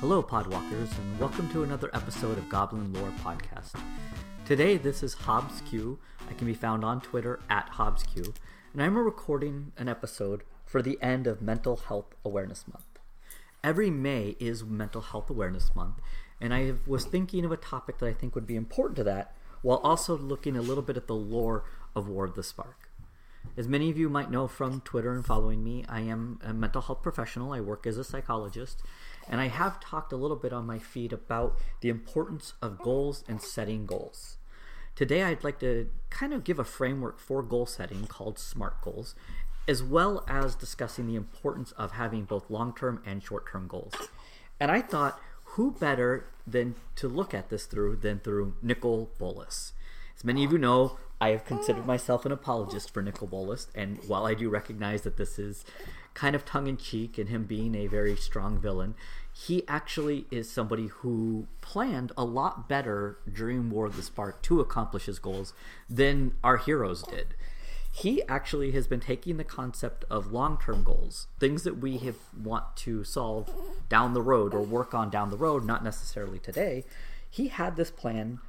Hello, Podwalkers, and welcome to another episode of Goblin Lore Podcast. Today, this is Hobbs Q. I can be found on Twitter at Hobbs Q, and I'm recording an episode for the end of Mental Health Awareness Month. Every May is Mental Health Awareness Month, and I was thinking of a topic that I think would be important to that, while also looking a little bit at the lore of War of the Spark. As many of you might know from Twitter and following me, I am a mental health professional. I work as a psychologist. And I have talked a little bit on my feed about the importance of goals and setting goals. Today, I'd like to kind of give a framework for goal setting called SMART goals, as well as discussing the importance of having both long-term and short-term goals. And I thought, who better than to look at this through Nicol Bolas. As many of you know, I have considered myself an apologist for Nicol Bolas, and while I do recognize that this is kind of tongue-in-cheek and him being a very strong villain, he actually is somebody who planned a lot better during War of the Spark to accomplish his goals than our heroes did. He actually has been taking the concept of long-term goals, things that we have want to solve down the road or work on down the road, not necessarily today. He had this plan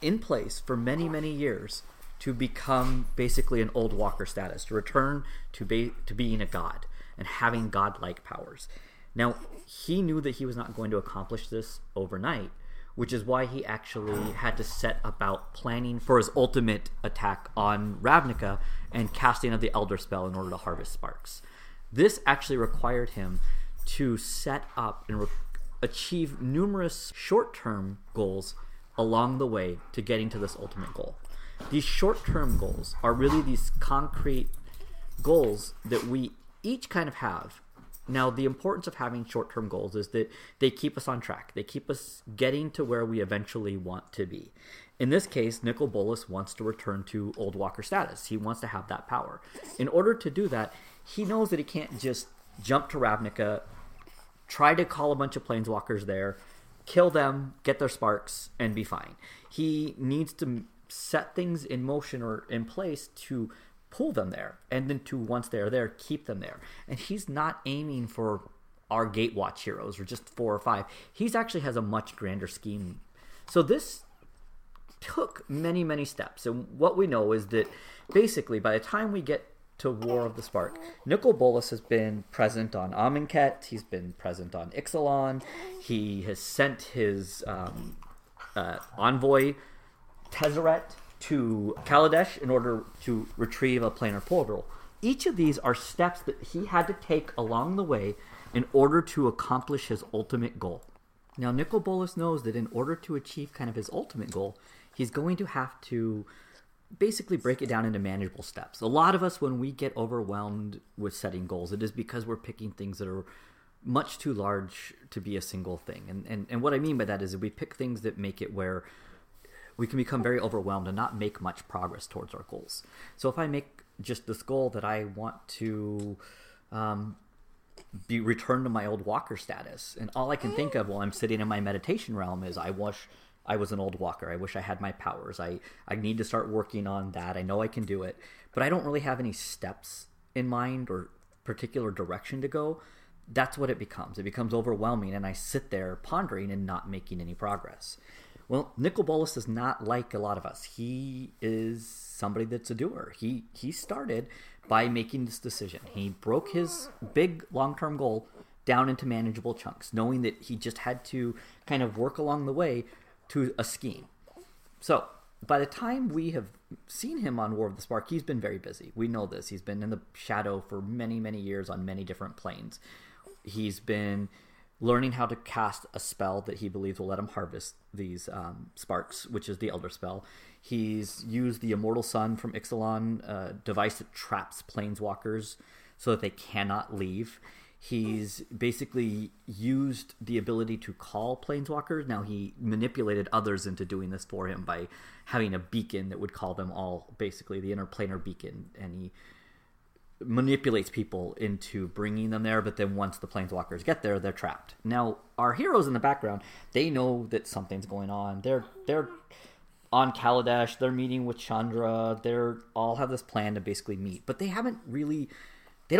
in place for many, many years to become basically an old walker status, to return to being a god and having godlike powers. Now, he knew that he was not going to accomplish this overnight, which is why he actually had to set about planning for his ultimate attack on Ravnica and casting of the Elder Spell in order to harvest sparks. This actually required him to set up and achieve numerous short-term goals along the way to getting to this ultimate goal. These short-term goals are really these concrete goals that we each kind of have. Now, the importance of having short-term goals is that they keep us on track. They keep us getting to where we eventually want to be. In this case, Nicol Bolas wants to return to Old Walker status. He wants to have that power. In order to do that, he knows that he can't just jump to Ravnica, try to call a bunch of planeswalkers there, kill them, get their sparks, and be fine. He needs to set things in motion or in place to pull them there, and then to, once they're there, keep them there. And he's not aiming for our Gatewatch heroes or just 4 or 5. He's actually has a much grander scheme. So this took many, many steps. And what we know is that basically by the time we get to War of the Spark, Nicol Bolas has been present on Amonkhet. He's been present on Ixalan. He has sent his envoy Tezzeret to Kaladesh in order to retrieve a planar portal. Each of these are steps that he had to take along the way in order to accomplish his ultimate goal. Now, Nicol Bolas knows that in order to achieve kind of his ultimate goal, he's going to have to basically break it down into manageable steps. A lot of us, when we get overwhelmed with setting goals, it is because we're picking things that are much too large to be a single thing. And what I mean by that is that we pick things that make it where we can become very overwhelmed and not make much progress towards our goals. So if I make just this goal that I want to be returned to my old walker status, and all I can think of while I'm sitting in my meditation realm is, I wish I was an old walker. I wish I had my powers. I need to start working on that. I know I can do it, but I don't really have any steps in mind or particular direction to go. That's what it becomes. It becomes overwhelming, and I sit there pondering and not making any progress. Well, Nicol Bolas is not like a lot of us. He is somebody that's a doer. He started by making this decision. He broke his big long-term goal down into manageable chunks, knowing that he just had to kind of work along the way to a scheme. So by the time we have seen him on War of the Spark, he's been very busy. We know this. He's been in the shadow for many, many years on many different planes. He's been learning how to cast a spell that he believes will let him harvest these sparks, which is the Elder Spell. He's used the Immortal Sun from Ixalan, a device that traps planeswalkers so that they cannot leave. He's basically used the ability to call planeswalkers. Now, he manipulated others into doing this for him by having a beacon that would call them all, basically the Interplanar Beacon, and he manipulates people into bringing them there, but then once the planeswalkers get there, they're trapped. Now, our heroes in the background, they know that something's going on. They're on Kaladesh, they're meeting with Chandra, they're all have this plan to basically meet, but they don't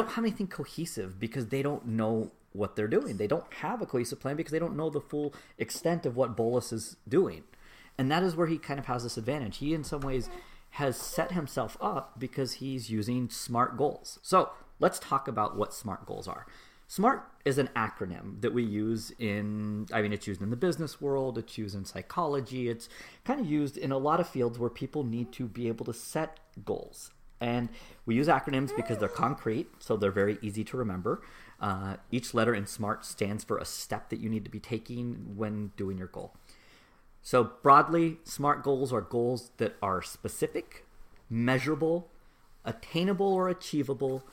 have anything cohesive because they don't know what they're doing. They don't have a cohesive plan because they don't know the full extent of what Bolas is doing. And that is where he kind of has this advantage. He, in some ways, has set himself up because he's using SMART goals. So let's talk about what SMART goals are. SMART is an acronym that we use in, I mean, it's used in the business world, it's used in psychology, it's kind of used in a lot of fields where people need to be able to set goals. And we use acronyms because they're concrete, so they're very easy to remember. Each letter in SMART stands for a step that you need to be taking when doing your goal. So broadly, SMART goals are goals that are specific, measurable, attainable or achievable,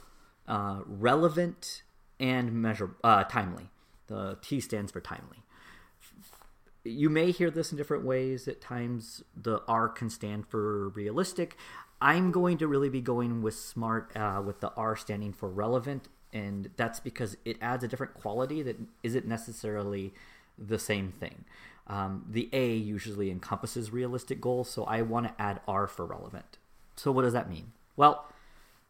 relevant, and timely. The T stands for timely. You may hear this in different ways. At times, the R can stand for realistic. I'm going to really be going with SMART with the R standing for relevant, and that's because it adds a different quality that isn't necessarily the same thing. The A usually encompasses realistic goals, so I want to add R for relevant. So what does that mean? Well,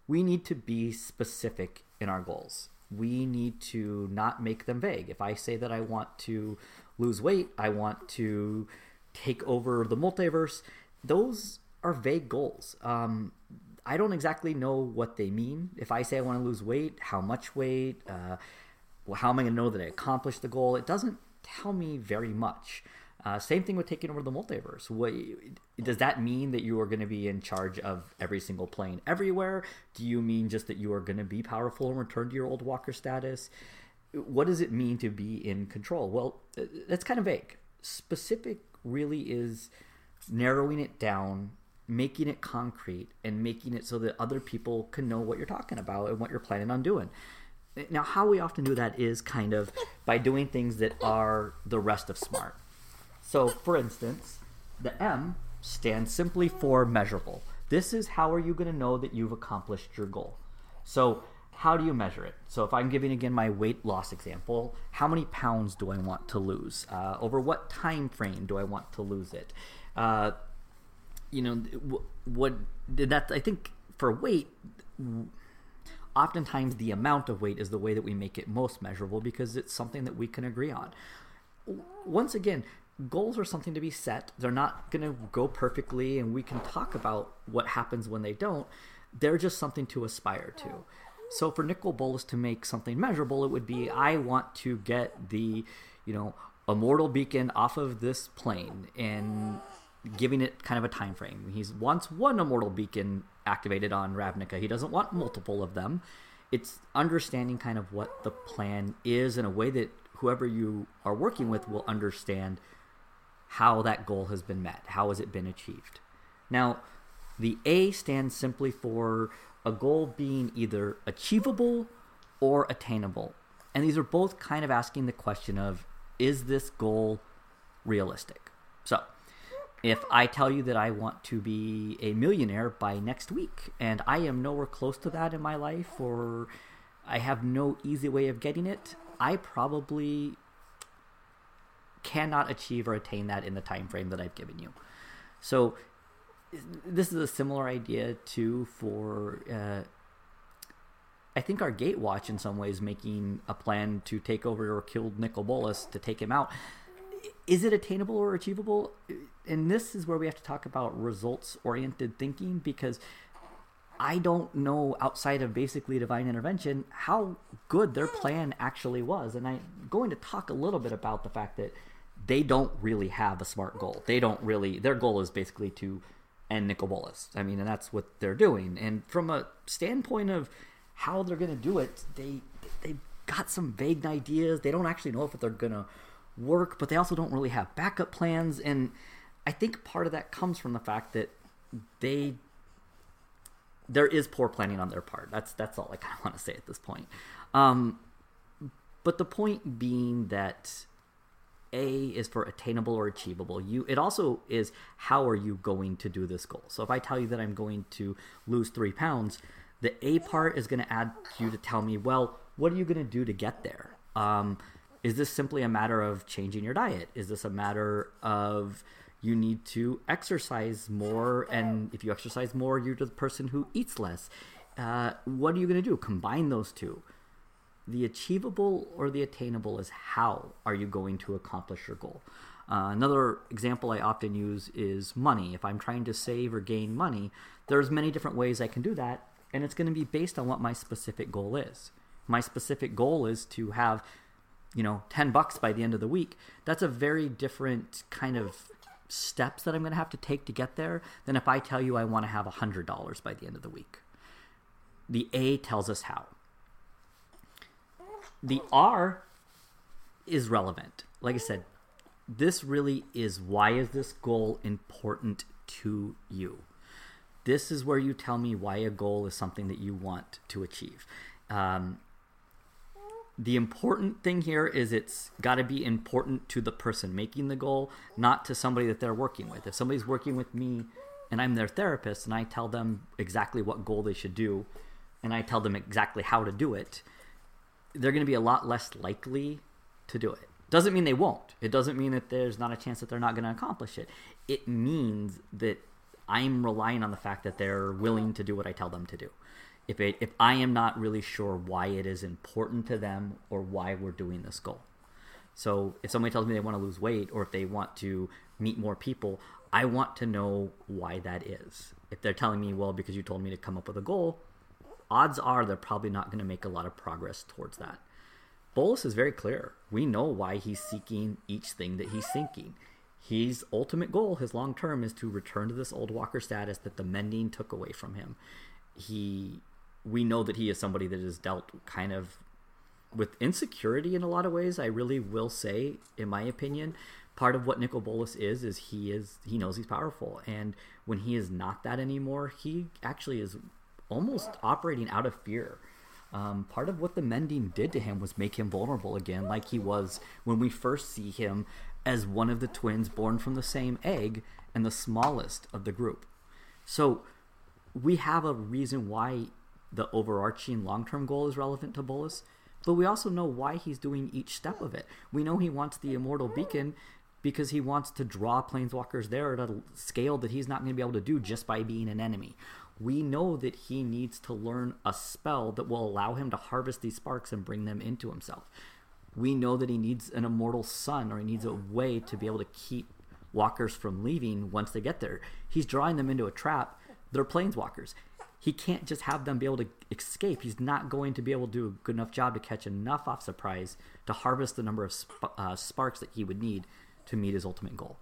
we need to be specific in our goals. We need to not make them vague. If I say that I want to lose weight, I want to take over the multiverse, those are vague goals. I don't exactly know what they mean. If I say I want to lose weight, how much weight, how am I going to know that I accomplished the goal? It doesn't tell me very much. Same thing with taking over the multiverse. What, does that mean that you are going to be in charge of every single plane everywhere? Do you mean just that you are going to be powerful and return to your old walker status? What does it mean to be in control? Well, that's kind of vague. Specific really is narrowing it down, making it concrete, and making it so that other people can know what you're talking about and what you're planning on doing. Now, how we often do that is kind of by doing things that are the rest of SMART. So, for instance, the M stands simply for measurable. This is how are you going to know that you've accomplished your goal. So, how do you measure it? So, if I'm giving, again, my weight loss example, how many pounds do I want to lose? Over what time frame do I want to lose it? I think for weight, oftentimes the amount of weight is the way that we make it most measurable because it's something that we can agree on. Once again, goals are something to be set. They're not going to go perfectly, and we can talk about what happens when they don't. They're just something to aspire to. So for Nicol Bolas to make something measurable, it would be, I want to get the, Immortal Beacon off of this plane, and giving it kind of a time frame. He wants one Immortal Beacon activated on Ravnica. He doesn't want multiple of them. It's understanding kind of what the plan is in a way that whoever you are working with will understand how that goal has been met, how has it been achieved. Now, the A stands simply for a goal being either achievable or attainable. And these are both kind of asking the question of, is this goal realistic? So, if I tell you that I want to be a millionaire by next week, and I am nowhere close to that in my life, or I have no easy way of getting it, I probably cannot achieve or attain that in the time frame that I've given you. So this is a similar idea too for, I think our Gatewatch in some ways making a plan to take over or kill Nicol Bolas to take him out. Is it attainable or achievable? And this is where we have to talk about results-oriented thinking, because I don't know outside of basically divine intervention how good their plan actually was. And I'm going to talk a little bit about the fact that they don't really have a SMART goal. They don't really – their goal is basically to end Nicol Bolas. I mean, and that's what they're doing. And from a standpoint of how they're going to do it, they've got some vague ideas. They don't actually know if they're going to work, but they also don't really have backup plans. And I think part of that comes from the fact that there is poor planning on their part. That's all I kind of want to say at this point. But the point being that A is for attainable or achievable. It also is how are you going to do this goal. So if I tell you that I'm going to lose 3 pounds, the A part is going to add you to tell me, well, what are you going to do to get there? Is this simply a matter of changing your diet? Is this a matter of you need to exercise more? And if you exercise more, you're the person who eats less. What are you going to do? Combine those two. The achievable or the attainable is how are you going to accomplish your goal. Another example I often use is money. If I'm trying to save or gain money, there's many different ways I can do that, and it's going to be based on what my specific goal is. My specific goal is to have, $10 by the end of the week. That's a very different kind of steps that I'm going to have to take to get there than if I tell you I want to have $100 by the end of the week. The A tells us how. The R is relevant. Like I said, this really is, why is this goal important to you? This is where you tell me why a goal is something that you want to achieve. The important thing here is it's got to be important to the person making the goal, not to somebody that they're working with. If somebody's working with me and I'm their therapist and I tell them exactly what goal they should do and I tell them exactly how to do it, they're going to be a lot less likely to do it. Doesn't mean they won't. It doesn't mean that there's not a chance that they're not going to accomplish it. It means that I'm relying on the fact that they're willing to do what I tell them to do. If I am not really sure why it is important to them or why we're doing this goal. So if somebody tells me they want to lose weight or if they want to meet more people, I want to know why that is. If they're telling me, well, because you told me to come up with a goal, odds are they're probably not going to make a lot of progress towards that. Bolas is very clear. We know why he's seeking each thing that he's seeking. His ultimate goal, his long term, is to return to this old walker status that the mending took away from him. We know that he is somebody that is dealt kind of with insecurity in a lot of ways. I really will say, in my opinion, part of what Nicol Bolas is he knows he's powerful, and when he is not that anymore, he actually is almost operating out of fear. Part of what the mending did to him was make him vulnerable again, like he was when we first see him as one of the twins born from the same egg and the smallest of the group. So we have a reason why the overarching long-term goal is relevant to Bolas, but we also know why he's doing each step of it. We know he wants the Immortal Beacon because he wants to draw planeswalkers there at a scale that he's not going to be able to do just by being an enemy. We know that he needs to learn a spell that will allow him to harvest these sparks and bring them into himself. We know that he needs an Immortal Sun, or he needs a way to be able to keep walkers from leaving once they get there. He's drawing them into a trap. They're planeswalkers. He can't just have them be able to escape. He's not going to be able to do a good enough job to catch enough off surprise to harvest the number of sparks that he would need to meet his ultimate goal.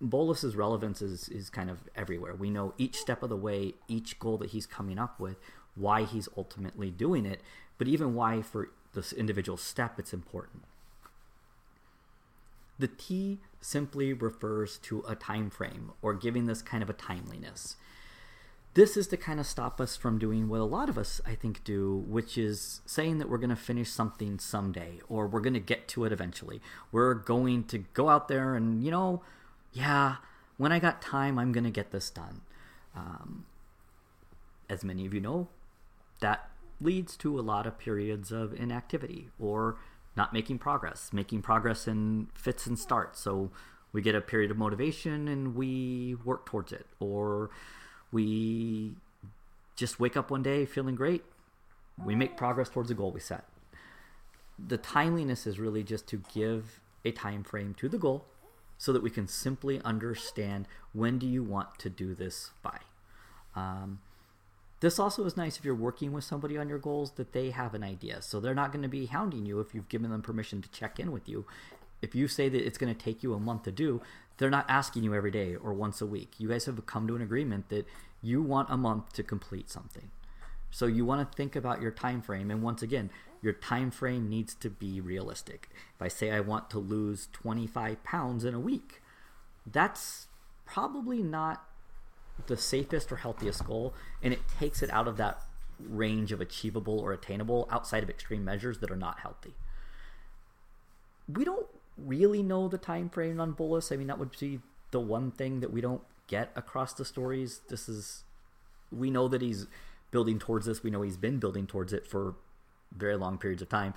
Bolas's relevance is kind of everywhere. We know each step of the way, each goal that he's coming up with, why he's ultimately doing it, but even why for this individual step it's important. The T simply refers to a time frame, or giving this kind of a timeliness. This is to kind of stop us from doing what a lot of us, I think, do, which is saying that we're going to finish something someday, or we're going to get to it eventually. We're going to go out there and, when I got time, I'm going to get this done. As many of you know, that leads to a lot of periods of inactivity or not making progress in fits and starts. So we get a period of motivation and we work towards it, or we just wake up one day feeling great. We make progress towards the goal we set. The timeliness is really just to give a time frame to the goal so that we can simply understand, when do you want to do this by? This also is nice if you're working with somebody on your goals, that they have an idea. So they're not going to be hounding you if you've given them permission to check in with you. If you say that it's going to take you a month to do, they're not asking you every day or once a week. You guys have come to an agreement that you want a month to complete something. So you want to think about your time frame. And once again, your time frame needs to be realistic. If I say I want to lose 25 pounds in a week, that's probably not the safest or healthiest goal. And it takes it out of that range of achievable or attainable outside of extreme measures that are not healthy. We don't really know the time frame on Bolas. I mean, that would be the one thing that we don't get across the stories. We know that he's building towards this. We know he's been building towards it for very long periods of time.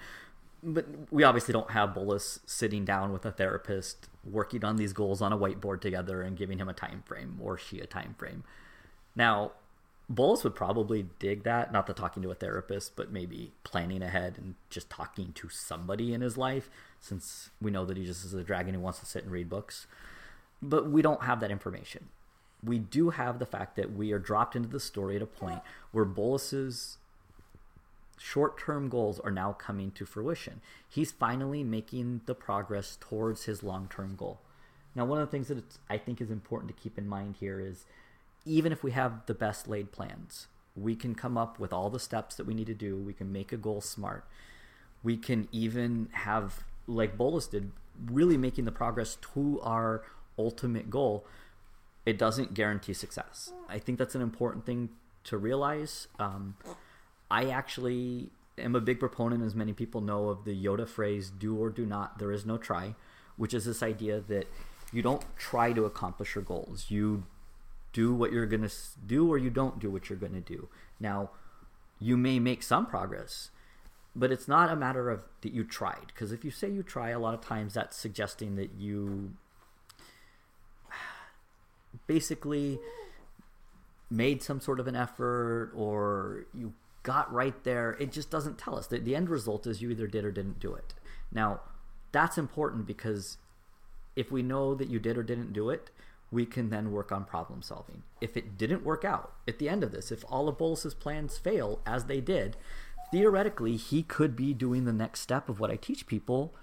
But we obviously don't have Bolas sitting down with a therapist, working on these goals on a whiteboard together and giving him a time frame, or she a time frame. Now, Bolas would probably dig that. Not the talking to a therapist, but maybe planning ahead and just talking to somebody in his life, since we know that he just is a dragon who wants to sit and read books. But we don't have that information. We do have the fact that we are dropped into the story at a point where Bolas's short-term goals are now coming to fruition. He's finally making the progress towards his long-term goal. Now, one of the things that I think is important to keep in mind here is, even if we have the best laid plans, we can come up with all the steps that we need to do. We can make a goal smart. We can even have, like Bolas did, really making the progress to our ultimate goal. It doesn't guarantee success. I think that's an important thing to realize. I actually am a big proponent, as many people know, of the Yoda phrase, do or do not, there is no try, which is this idea that you don't try to accomplish your goals. You do what you're going to do, or you don't do what you're going to do. Now, you may make some progress, but it's not a matter of that you tried, because if you say you try, a lot of times that's suggesting that you basically made some sort of an effort, or you got right there. It just doesn't tell us. The end result is you either did or didn't do it. Now, that's important, because if we know that you did or didn't do it, we can then work on problem solving. If it didn't work out at the end of this, if all of Bolas's plans fail as they did, theoretically, he could be doing the next step of what I teach people,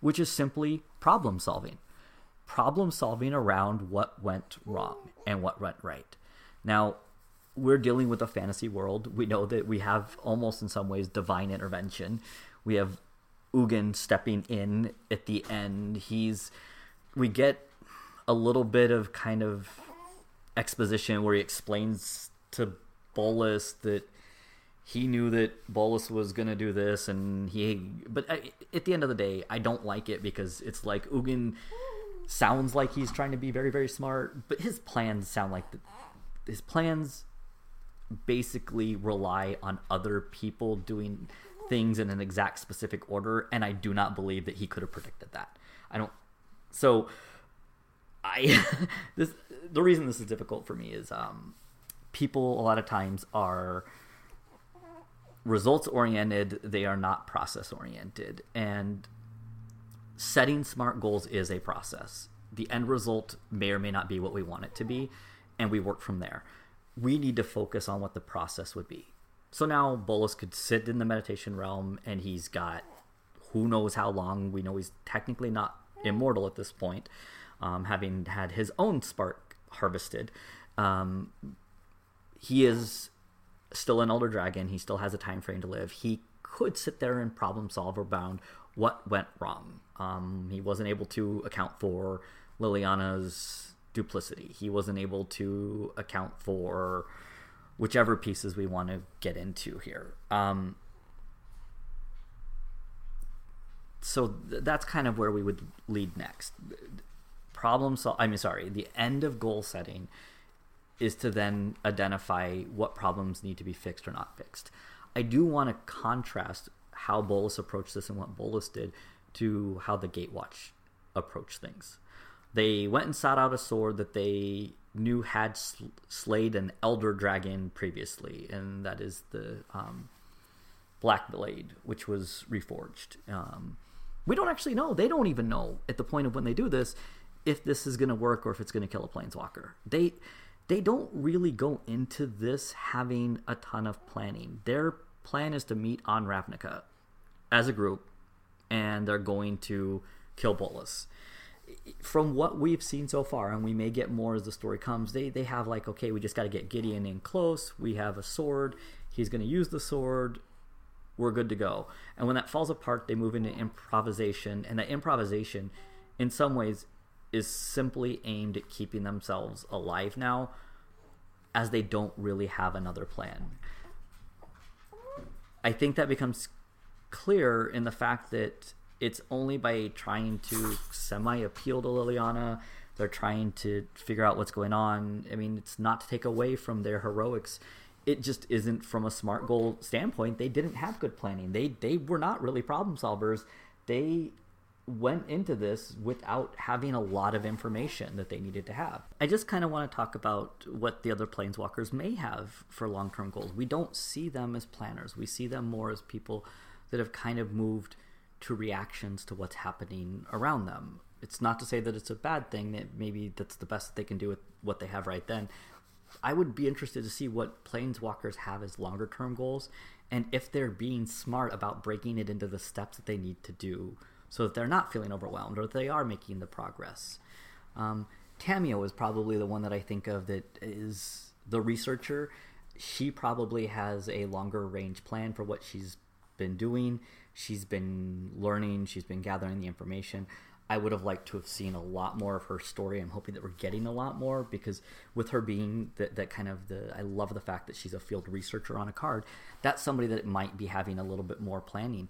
which is simply problem solving. Problem solving around what went wrong and what went right. Now, we're dealing with a fantasy world. We know that we have, almost in some ways, divine intervention. We have Ugin stepping in at the end. We get a little bit of kind of exposition where he explains to Bolas that he knew that Bolas was going to do this, and at the end of the day, I don't like it, because it's like Ugin sounds like he's trying to be very, very smart, but his plans sound like his plans basically rely on other people doing things in an exact specific order, and I do not believe that he could have predicted that. The reason this is difficult for me is people a lot of times are results oriented. They are not process oriented, and setting SMART goals is a process. The end result may or may not be what we want it to be, and we work from there. We need to focus on what the process would be. So now Bolas could sit in the meditation realm, and he's got who knows how long. We know he's technically not immortal at this point, having had his own spark harvested. He is still an elder dragon. He still has a time frame to live. He could sit there and problem solve around what went wrong. He wasn't able to account for Liliana's duplicity. He wasn't able to account for whichever pieces we want to get into here. That's kind of where we would lead next. The end of goal setting is to then identify what problems need to be fixed or not fixed. I do want to contrast how Bolas approached this and what Bolas did to how the Gatewatch approached things. They went and sought out a sword that they knew had slayed an elder dragon previously, and that is the Black Blade, which was reforged. We don't actually know. They don't even know at the point of when they do this if this is going to work or if it's going to kill a planeswalker. They don't really go into this having a ton of planning. Their plan is to meet on Ravnica as a group, and they're going to kill Bolas. From what we've seen so far, and we may get more as the story comes, they have like, okay, we just got to get Gideon in close. We have a sword. He's going to use the sword. We're good to go. And when that falls apart, they move into improvisation. And that improvisation, in some ways, is simply aimed at keeping themselves alive now, as they don't really have another plan. I think that becomes clear in the fact that it's only by trying to semi-appeal to Liliana. They're trying to figure out what's going on. I mean, it's not to take away from their heroics. It just isn't from a SMART goal standpoint. They didn't have good planning. They were not really problem solvers. They went into this without having a lot of information that they needed to have. I just kind of want to talk about what the other planeswalkers may have for long-term goals. We don't see them as planners. We see them more as people that have kind of moved to reactions to what's happening around them. It's not to say that it's a bad thing, that maybe that's the best they can do with what they have right then. I would be interested to see what planeswalkers have as longer-term goals, and if they're being smart about breaking it into the steps that they need to do so that they're not feeling overwhelmed, or they are making the progress. Tamiya is probably the one that I think of that is the researcher. She probably has a longer-range plan for what she's been doing. She's been learning. She's been gathering the information. I would have liked to have seen a lot more of her story. I'm hoping that we're getting a lot more, because with her being that kind of I love the fact that she's a field researcher on a card. That's somebody that might be having a little bit more planning.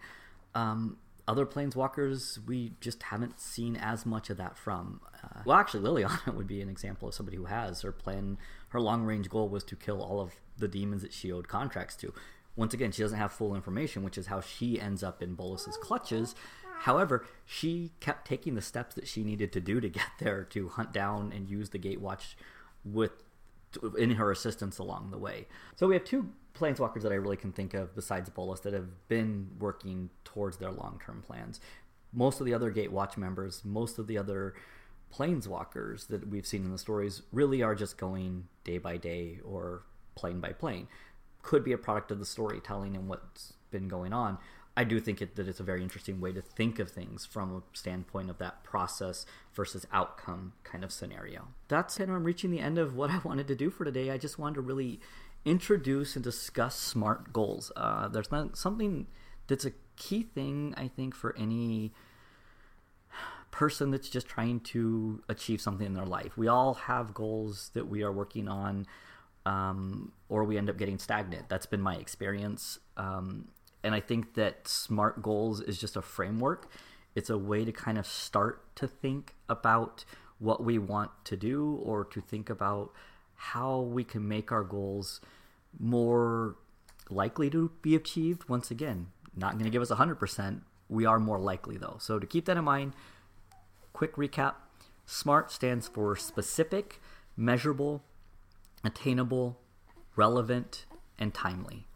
Other planeswalkers, we just haven't seen as much of that from. Well, actually, Liliana would be an example of somebody who has. Her plan, her long-range goal was to kill all of the demons that she owed contracts to. Once again, she doesn't have full information, which is how she ends up in Bolas's clutches. However, she kept taking the steps that she needed to do to get there, to hunt down and use the Gatewatch in her assistance along the way. So we have two planeswalkers that I really can think of besides Bolas that have been working towards their long-term plans. Most of the other Gatewatch members, most of the other planeswalkers that we've seen in the stories really are just going day by day or plane by plane. Could be a product of the storytelling and what's been going on. I do think that it's a very interesting way to think of things from a standpoint of that process versus outcome kind of scenario. That's kind of I'm reaching the end of what I wanted to do for today. I just wanted to really introduce and discuss SMART goals. There's not something that's a key thing, I think, for any person that's just trying to achieve something in their life. We all have goals that we are working on, or we end up getting stagnant. That's been my experience. And I think that SMART goals is just a framework. It's a way to kind of start to think about what we want to do, or to think about how we can make our goals more likely to be achieved. Once again, not going to give us 100%. We are more likely, though. So to keep that in mind, quick recap. SMART stands for specific, measurable, attainable, relevant, and timely.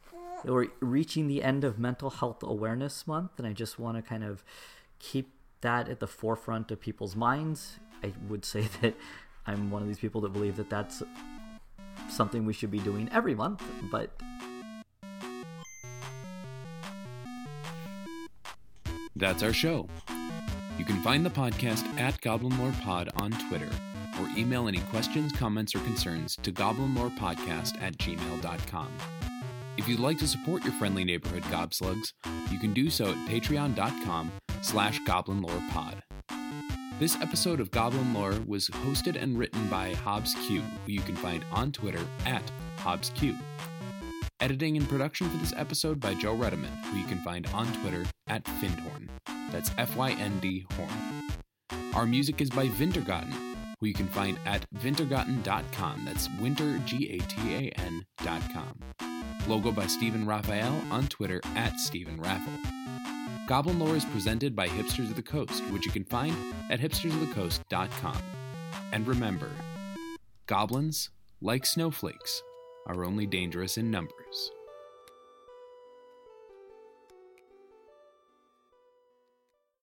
We're reaching the end of Mental Health Awareness Month, and I just want to kind of keep that at the forefront of people's minds. I would say that I'm one of these people that believe that that's something we should be doing every month, but... That's our show. You can find the podcast at Goblin Lore Pod on Twitter, or email any questions, comments, or concerns to goblinlorepodcast@gmail.com. If you'd like to support your friendly neighborhood gobslugs, you can do so at patreon.com/goblinlorepod. This episode of Goblin Lore was hosted and written by Hobbs Q, who you can find on Twitter @HobbsQ. Editing and production for this episode by Joe Redman, who you can find on Twitter @Findhorn. That's FYND Horn. Our music is by Vintergatan, who you can find at Vintergatan.com. That's wintergatan.com. Logo by Stephen Raphael on Twitter @StephenRaffel. Goblin Lore is presented by Hipsters of the Coast, which you can find at hipstersofthecoast.com. And remember, goblins, like snowflakes, are only dangerous in numbers.